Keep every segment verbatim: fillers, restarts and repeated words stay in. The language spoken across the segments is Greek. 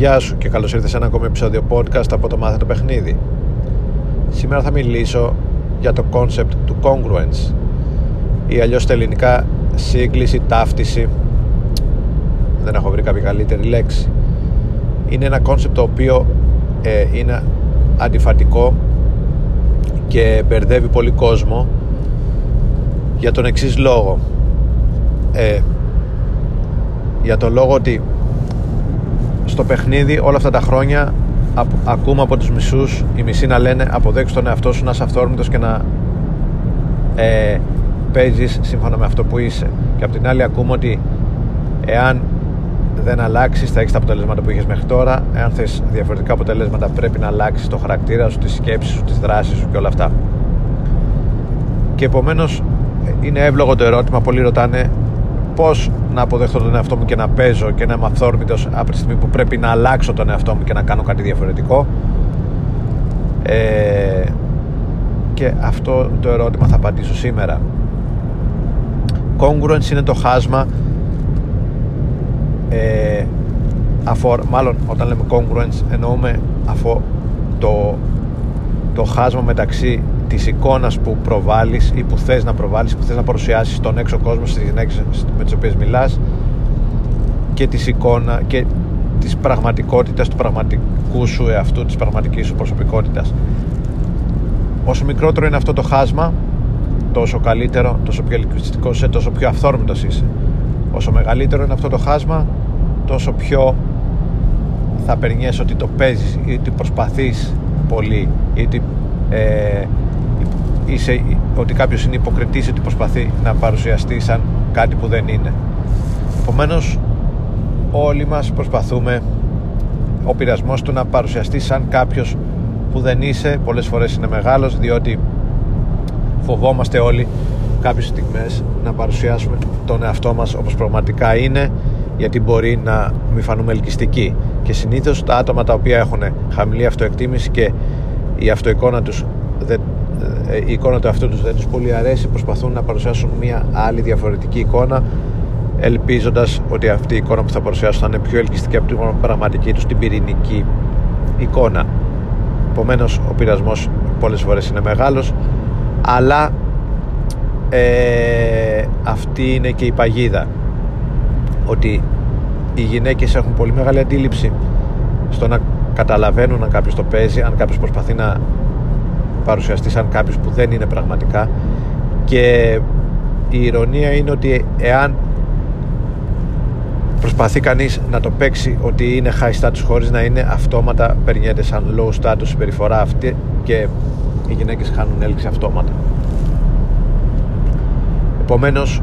Γεια σου και καλώς ήρθες σε ένα ακόμη επεισόδιο podcast από το Μάθε το Παιχνίδι. Σήμερα θα μιλήσω για το concept του congruence ή αλλιώς στα ελληνικά σύγκληση, ταύτιση. Δεν έχω βρει κάποια καλύτερη λέξη. Είναι ένα concept το οποίο ε, είναι αντιφατικό και μπερδεύει πολύ κόσμο για τον εξής λόγο. Ε, για τον λόγο ότι στο παιχνίδι όλα αυτά τα χρόνια ακούμε από τους μισούς οι μισοί να λένε αποδέξου τον εαυτό σου να είσαι αυθόρμητος και να ε, παίζεις σύμφωνα με αυτό που είσαι, και απ' την άλλη ακούμε ότι εάν δεν αλλάξεις θα έχεις τα αποτελέσματα που είχες μέχρι τώρα, εάν θες διαφορετικά αποτελέσματα πρέπει να αλλάξεις το χαρακτήρα σου, τις σκέψεις σου, τις δράσεις σου και όλα αυτά. Και επομένως είναι εύλογο το ερώτημα, πολλοί ρωτάνε πώς να αποδεχτώ τον εαυτό μου και να παίζω και να είμαι αυθόρμητος από τη στιγμή που πρέπει να αλλάξω τον εαυτό μου και να κάνω κάτι διαφορετικό. Ε, και αυτό το ερώτημα θα απαντήσω σήμερα. Congruence είναι το χάσμα, ε, αφορ, μάλλον όταν λέμε congruence εννοούμε αφο, το, το χάσμα μεταξύ της εικόνας που προβάλλεις ή που θες να προβάλλεις, που θες να παρουσιάσεις στον έξω κόσμο, στις γυναίκες με τις οποίες μιλάς, και της εικόνα και της πραγματικότητας, του πραγματικού σου εαυτού, της πραγματικής σου προσωπικότητας. Όσο μικρότερο είναι αυτό το χάσμα, τόσο καλύτερο, τόσο πιο ελκυστικός είσαι, τόσο πιο αυθόρμητος είσαι. Όσο μεγαλύτερο είναι αυτό το χάσμα, τόσο πιο θα περνιέσαι ότι το παίζεις ή ότι προσπαθείς πολύ ή ότι ε, Είσαι, ότι κάποιος είναι υποκριτής, ότι προσπαθεί να παρουσιαστεί σαν κάτι που δεν είναι. Επομένως όλοι μας προσπαθούμε, ο πειρασμός του να παρουσιαστεί σαν κάποιος που δεν είσαι πολλές φορές είναι μεγάλος, διότι φοβόμαστε όλοι κάποιες στιγμές να παρουσιάσουμε τον εαυτό μας όπως πραγματικά είναι, γιατί μπορεί να μην φανούμε ελκυστικοί, και συνήθως τα άτομα τα οποία έχουν χαμηλή αυτοεκτίμηση και η αυτοεικόνα τους δεν η εικόνα του αυτού τους δεν τους πολύ αρέσει, προσπαθούν να παρουσιάσουν μια άλλη διαφορετική εικόνα, ελπίζοντας ότι αυτή η εικόνα που θα παρουσιάσουν θα είναι πιο ελκυστική από την πραγματική τους, την πυρηνική εικόνα. Επομένως ο πειρασμός πολλές φορές είναι μεγάλος, αλλά ε, αυτή είναι και η παγίδα, ότι οι γυναίκες έχουν πολύ μεγάλη αντίληψη στο να καταλαβαίνουν αν κάποιος το παίζει, αν κάποιος προσπαθεί να παρουσιαστεί σαν κάποιος που δεν είναι πραγματικά. Και η ειρωνία είναι ότι εάν προσπαθεί κανείς να το παίξει ότι είναι high status χωρίς να είναι, αυτόματα περνιέται σαν low status συμπεριφορά αυτή και οι γυναίκες χάνουν έλξη αυτόματα. Επομένως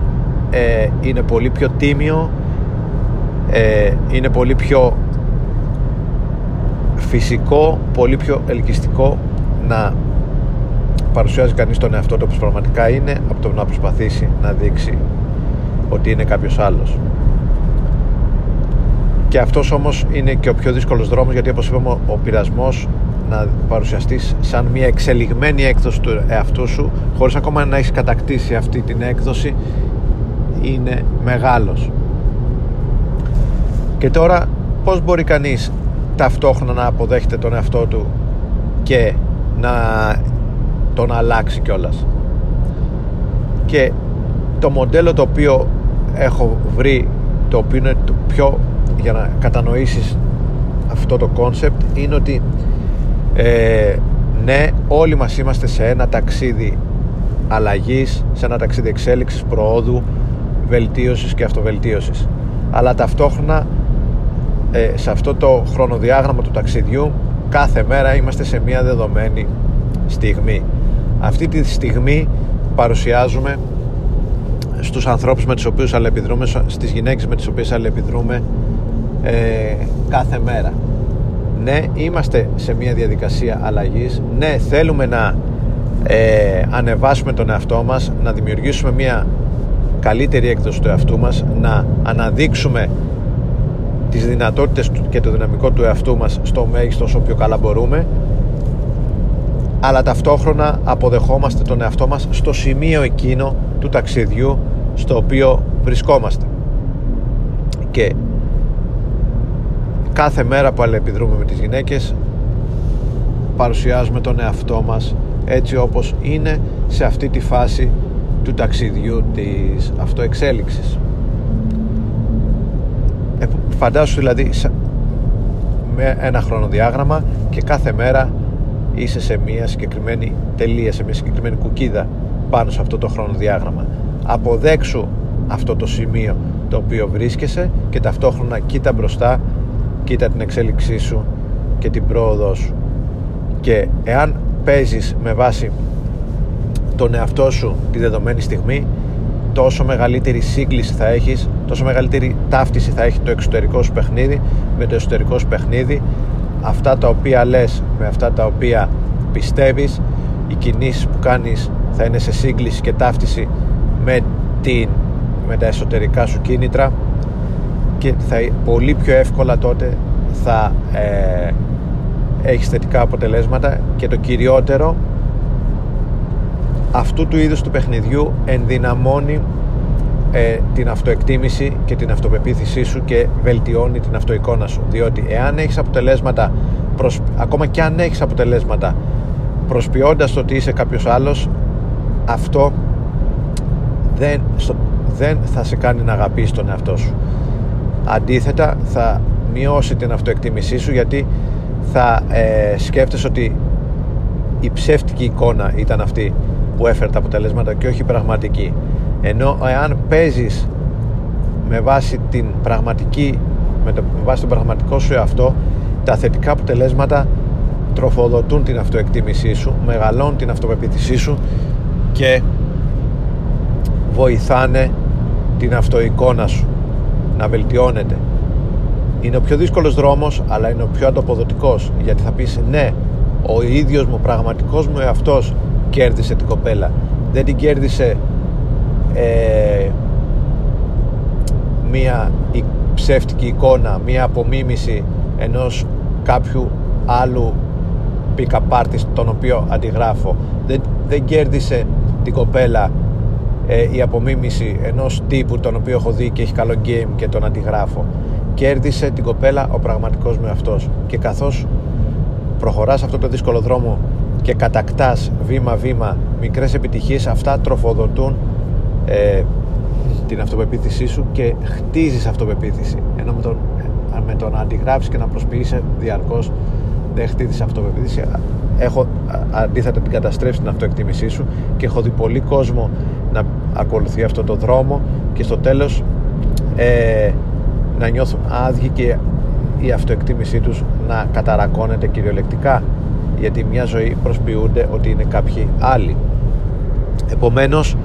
ε, είναι πολύ πιο τίμιο, ε, είναι πολύ πιο φυσικό, πολύ πιο ελκυστικό να παρουσιάζει κανείς τον εαυτό του όπως πραγματικά είναι, από το να προσπαθήσει να δείξει ότι είναι κάποιος άλλος. Και αυτός όμως είναι και ο πιο δύσκολος δρόμος, γιατί όπως είπαμε ο πειρασμός να παρουσιαστείς σαν μια εξελιγμένη έκδοση του εαυτού σου χωρίς ακόμα να έχεις κατακτήσει αυτή την έκδοση είναι μεγάλος. Και τώρα πώς μπορεί κανείς ταυτόχρονα να αποδέχεται τον εαυτό του και να τον αλλάξει κιόλας? Και το μοντέλο το οποίο έχω βρει, το οποίο είναι το πιο, για να κατανοήσεις αυτό το κόνσεπτ, είναι ότι ε, ναι, όλοι μας είμαστε σε ένα ταξίδι αλλαγής, σε ένα ταξίδι εξέλιξης, προόδου, βελτίωσης και αυτοβελτίωσης, αλλά ταυτόχρονα ε, σε αυτό το χρονοδιάγραμμα του ταξιδιού κάθε μέρα είμαστε σε μια δεδομένη στιγμή. Αυτή τη στιγμή παρουσιάζουμε στους ανθρώπους με τους οποίους αλληλεπιδρούμε, στις γυναίκες με τις οποίες αλληλεπιδρούμε ε, κάθε μέρα. Ναι, είμαστε σε μια διαδικασία αλλαγής. Ναι, θέλουμε να ε, ανεβάσουμε τον εαυτό μας, να δημιουργήσουμε μια καλύτερη έκδοση του εαυτού μας, να αναδείξουμε τις δυνατότητες και το δυναμικό του εαυτού μας στο μέγιστο όσο πιο καλά μπορούμε, αλλά ταυτόχρονα αποδεχόμαστε τον εαυτό μας στο σημείο εκείνο του ταξιδιού στο οποίο βρισκόμαστε. Και κάθε μέρα που αλληλεπιδρούμε με τις γυναίκες παρουσιάζουμε τον εαυτό μας έτσι όπως είναι σε αυτή τη φάση του ταξιδιού της αυτοεξέλιξης. ε, Φαντάσου δηλαδή με ένα χρονοδιάγραμμα και κάθε μέρα είσαι σε μια συγκεκριμένη τελεία, σε μια συγκεκριμένη κουκίδα πάνω σε αυτό το χρονοδιάγραμμα. Αποδέξου αυτό το σημείο το οποίο βρίσκεσαι και ταυτόχρονα κοίτα μπροστά, κοίτα την εξέλιξή σου και την πρόοδό σου. Και εάν παίζεις με βάση τον εαυτό σου τη δεδομένη στιγμή, τόσο μεγαλύτερη σύγκληση θα έχεις, τόσο μεγαλύτερη ταύτιση θα έχει το εξωτερικό σου παιχνίδι με το εσωτερικό σου παιχνίδι, αυτά τα οποία λες με αυτά τα οποία πιστεύεις, οι κινήσεις που κάνεις θα είναι σε σύγκληση και ταύτιση με, την, με τα εσωτερικά σου κίνητρα και θα, πολύ πιο εύκολα τότε θα ε, έχεις θετικά αποτελέσματα. Και το κυριότερο, αυτού του είδους του παιχνιδιού ενδυναμώνει ε, την αυτοεκτίμηση και την αυτοπεποίθησή σου και βελτιώνει την αυτοεικόνα σου, διότι εάν έχεις αποτελέσματα προς, ακόμα και αν έχεις αποτελέσματα προσποιώντας το ότι είσαι κάποιος άλλος, αυτό δεν, στο, δεν θα σε κάνει να αγαπήσεις τον εαυτό σου. Αντίθετα, θα μειώσει την αυτοεκτίμησή σου, γιατί θα ε, σκέφτεσαι ότι η ψεύτικη εικόνα ήταν αυτή που έφερε τα αποτελέσματα και όχι η πραγματική. Ενώ εάν παίζεις με βάση, την πραγματική, με, το, με βάση τον πραγματικό σου εαυτό, τα θετικά αποτελέσματα τροφοδοτούν την αυτοεκτίμησή σου, μεγαλώνουν την αυτοπεποίθησή σου και βοηθάνε την αυτοεικόνα σου να βελτιώνεται. Είναι ο πιο δύσκολος δρόμος, αλλά είναι ο πιο ανταποδοτικός, γιατί θα πεις ναι, ο ίδιος μου πραγματικός μου εαυτός κέρδισε την κοπέλα, δεν την κέρδισε ε, μία ψεύτικη εικόνα, μία απομίμηση ενός κάποιου άλλου pick-up artist τον οποίο αντιγράφω, δεν, δεν κέρδισε την κοπέλα ε, η απομίμηση ενός τύπου τον οποίο έχω δει και έχει καλό game και τον αντιγράφω. Κέρδισε την κοπέλα ο πραγματικός μου αυτός. Και καθώς προχωράς αυτό το δύσκολο δρόμο και κατακτάς βήμα-βήμα μικρές επιτυχίες, αυτά τροφοδοτούν ε, την αυτοπεποίθησή σου και χτίζεις αυτοπεποίθηση. Ενώ με τον, με τον να αντιγράψεις και να προσποιείσαι διαρκώς δεν χτίζεις αυτοπεποίθηση. Έχω αντίθετα την καταστρέψει την αυτοεκτίμησή σου και έχω δει πολύ κόσμο να ακολουθεί αυτό το δρόμο και στο τέλος ε, να νιώθουν άδειοι και η αυτοεκτίμησή τους να καταρακώνεται κυριολεκτικά, γιατί μια ζωή προσποιούνται ότι είναι κάποιοι άλλοι. Επομένως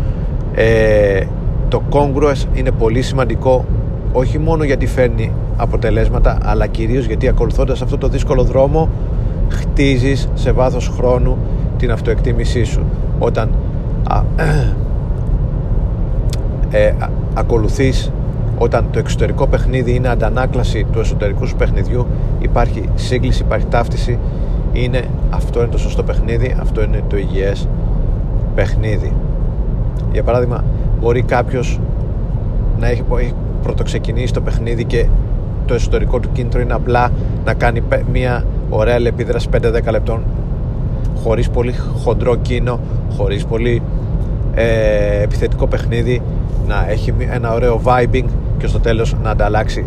ε, το congruence είναι πολύ σημαντικό, όχι μόνο γιατί φέρνει αποτελέσματα, αλλά κυρίως γιατί ακολουθώντας αυτό το δύσκολο δρόμο χτίζεις σε βάθος χρόνου την αυτοεκτίμησή σου. Όταν α, ε, α, ακολουθείς Όταν το εξωτερικό παιχνίδι είναι αντανάκλαση του εσωτερικού σου παιχνιδιού, υπάρχει σύγκληση, υπάρχει ταύτιση. Είναι, αυτό είναι το σωστό παιχνίδι, αυτό είναι το υγιές παιχνίδι. Για παράδειγμα, μπορεί κάποιος να έχει, έχει πρωτοξεκινήσει το παιχνίδι και το εσωτερικό του κίνητρο είναι απλά να κάνει μια ωραία αλληλεπίδραση πέντε δέκα λεπτών, χωρίς πολύ χοντρό κίνο, χωρίς πολύ ε, επιθετικό παιχνίδι, να έχει ένα ωραίο vibing και στο τέλος να ανταλλάξει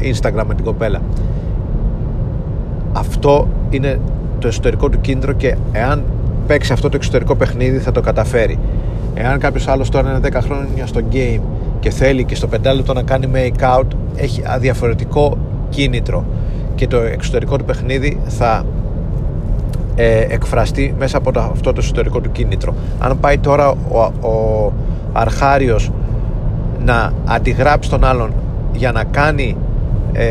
Instagram με την κοπέλα. Αυτό είναι το εσωτερικό του κίνητρο και εάν παίξει αυτό το εξωτερικό παιχνίδι θα το καταφέρει. Εάν κάποιος άλλος τώρα είναι δέκα χρόνια στο game και θέλει και στο πέντε λεπτό να κάνει make out, έχει αδιαφορετικό κίνητρο και το εξωτερικό του παιχνίδι θα ε, εκφραστεί μέσα από το, αυτό το εσωτερικό του κίνητρο. Αν πάει τώρα ο, ο αρχάριος να αντιγράψει τον άλλον για να κάνει ε,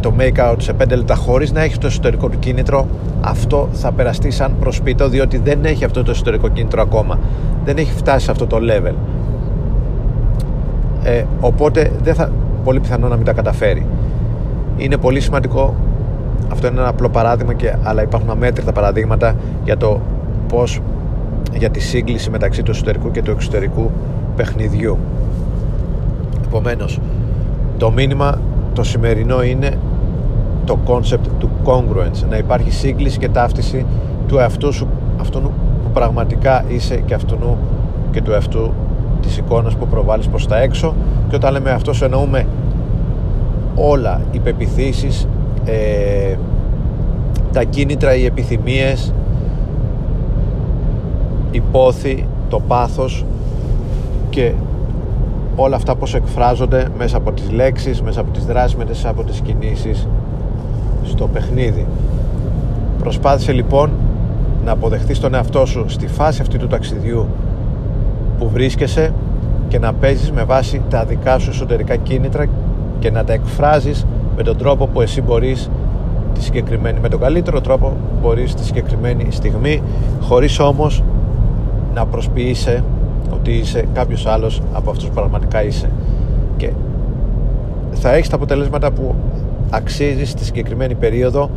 το make out σε πέντε λεπτά χωρίς να έχει το εσωτερικό του κίνητρο, αυτό θα περαστεί σαν προσπίτο, διότι δεν έχει αυτό το εσωτερικό κίνητρο ακόμα, δεν έχει φτάσει σε αυτό το level, ε, οπότε δεν θα, πολύ πιθανό να μην τα καταφέρει. Είναι πολύ σημαντικό, αυτό είναι ένα απλό παράδειγμα και, αλλά υπάρχουν αμέτρητα παραδείγματα για το πώς, για τη σύγκληση μεταξύ του εσωτερικού και του εξωτερικού παιχνιδιού. Επομένως, το μήνυμα το σημερινό είναι το concept του congruence, να υπάρχει σύγκληση και ταύτιση του εαυτού σου, αυτού που πραγματικά είσαι και αυτού και του εαυτού της εικόνας που προβάλλεις προς τα έξω. Και όταν λέμε αυτό εννοούμε όλα, οι πεποιθήσεις, ε, τα κίνητρα, οι επιθυμίες, η πόθη, το πάθος και όλα αυτά πώς εκφράζονται μέσα από τις λέξεις, μέσα από τις δράσεις, μέσα από τις κινήσεις στο παιχνίδι. Προσπάθησε λοιπόν να αποδεχτείς τον εαυτό σου στη φάση αυτή του ταξιδιού που βρίσκεσαι και να παίζεις με βάση τα δικά σου εσωτερικά κίνητρα και να τα εκφράζεις με τον τρόπο που εσύ μπορείς τη συγκεκριμένη, με τον καλύτερο τρόπο που μπορείς τη συγκεκριμένη στιγμή, χωρίς όμως να προσποιείσαι ότι είσαι κάποιος άλλος από αυτούς που πραγματικά είσαι, και θα έχεις τα αποτελέσματα που αξίζεις στη συγκεκριμένη περίοδο.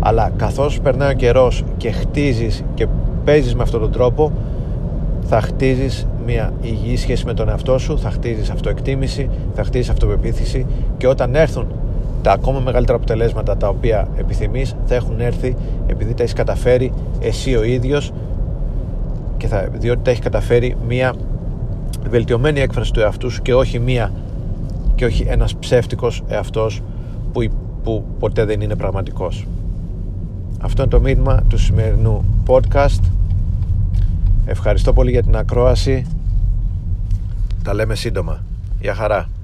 Αλλά καθώς περνάει ο καιρός και χτίζεις και παίζεις με αυτόν τον τρόπο, θα χτίζεις μια υγιή σχέση με τον εαυτό σου, θα χτίζεις αυτοεκτίμηση, θα χτίζεις αυτοπεποίθηση, και όταν έρθουν τα ακόμα μεγαλύτερα αποτελέσματα τα οποία επιθυμείς, θα έχουν έρθει επειδή τα έχεις καταφέρει εσύ ο ίδιος και θα, διότι τα έχει καταφέρει μια βελτιωμένη έκφραση του εαυτού σου και όχι, μια, και όχι ένας ψεύτικος εαυτός που, που ποτέ δεν είναι πραγματικός. Αυτό είναι το μήνυμα του σημερινού podcast. Ευχαριστώ πολύ για την ακρόαση. Τα λέμε σύντομα. Γεια χαρά.